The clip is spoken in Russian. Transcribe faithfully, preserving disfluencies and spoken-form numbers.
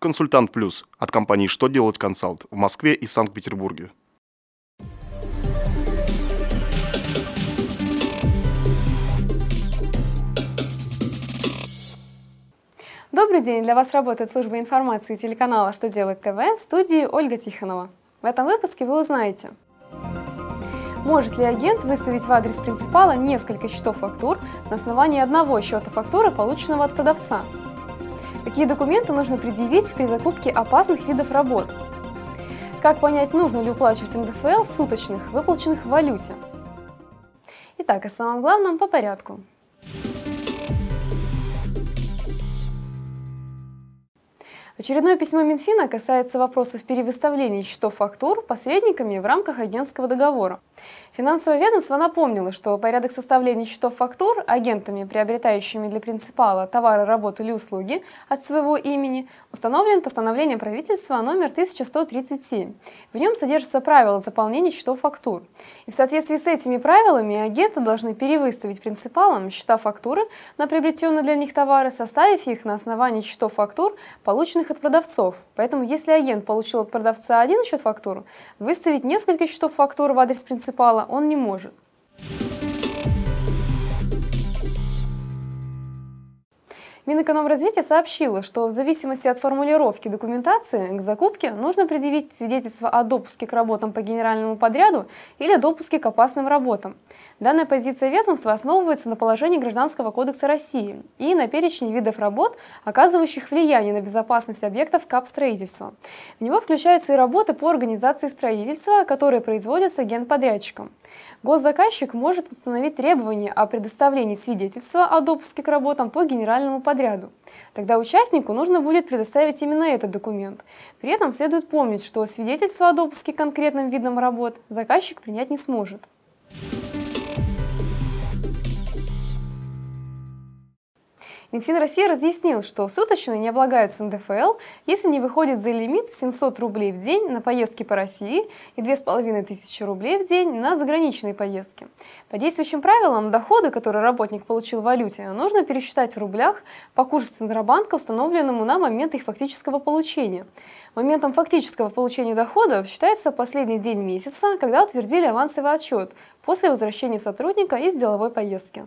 «Консультант Плюс» от компании «Что делать консалт» в Москве и Санкт-Петербурге. Добрый день! Для вас работает служба информации телеканала «Что делать ТВ» в студии Ольга Тихонова. В этом выпуске вы узнаете, может ли агент выставить в адрес принципала несколько счетов фактур на основании одного счета фактуры, полученного от продавца, какие документы нужно предъявить при закупке опасных видов работ, как понять, нужно ли уплачивать эн дэ эф эл суточных, выплаченных в валюте. Итак, о самом главном по порядку. Очередное письмо Минфина касается вопросов перевыставления счетов фактур посредниками в рамках агентского договора. Финансовое ведомство напомнило, что порядок составления счетов фактур агентами, приобретающими для принципала товары, работы или услуги от своего имени, установлен постановлением правительства номер тысяча сто тридцать семь. В нем содержатся правила заполнения счетов фактур. И в соответствии с этими правилами агенты должны перевыставить принципалам счета фактуры на приобретенные для них товары, составив их на основании счетов фактур, полученных от продавцов. Поэтому, если агент получил от продавца один счет фактуры, выставить несколько счетов фактур в адрес принципала он не может. Минэкономразвития сообщило, что в зависимости от формулировки документации к закупке нужно предъявить свидетельство о допуске к работам по генеральному подряду или допуске к опасным работам. Данная позиция ведомства основывается на положении Гражданского кодекса России и на перечне видов работ, оказывающих влияние на безопасность объектов капстроительства. В него включаются и работы по организации строительства, которые производятся генподрядчиком. Госзаказчик может установить требования о предоставлении свидетельства о допуске к работам по генеральному подряду. Ряду. Тогда участнику нужно будет предоставить именно этот документ. При этом следует помнить, что свидетельство о допуске к конкретным видам работ заказчик принять не сможет. Минфин России разъяснил, что суточные не облагаются эн дэ эф эл, если не выходит за лимит в семьсот рублей в день на поездки по России и две тысячи пятьсот рублей в день на заграничные поездки. По действующим правилам, доходы, которые работник получил в валюте, нужно пересчитать в рублях по курсу Центробанка, установленному на момент их фактического получения. Моментом фактического получения доходов считается последний день месяца, когда утвердили авансовый отчет после возвращения сотрудника из деловой поездки.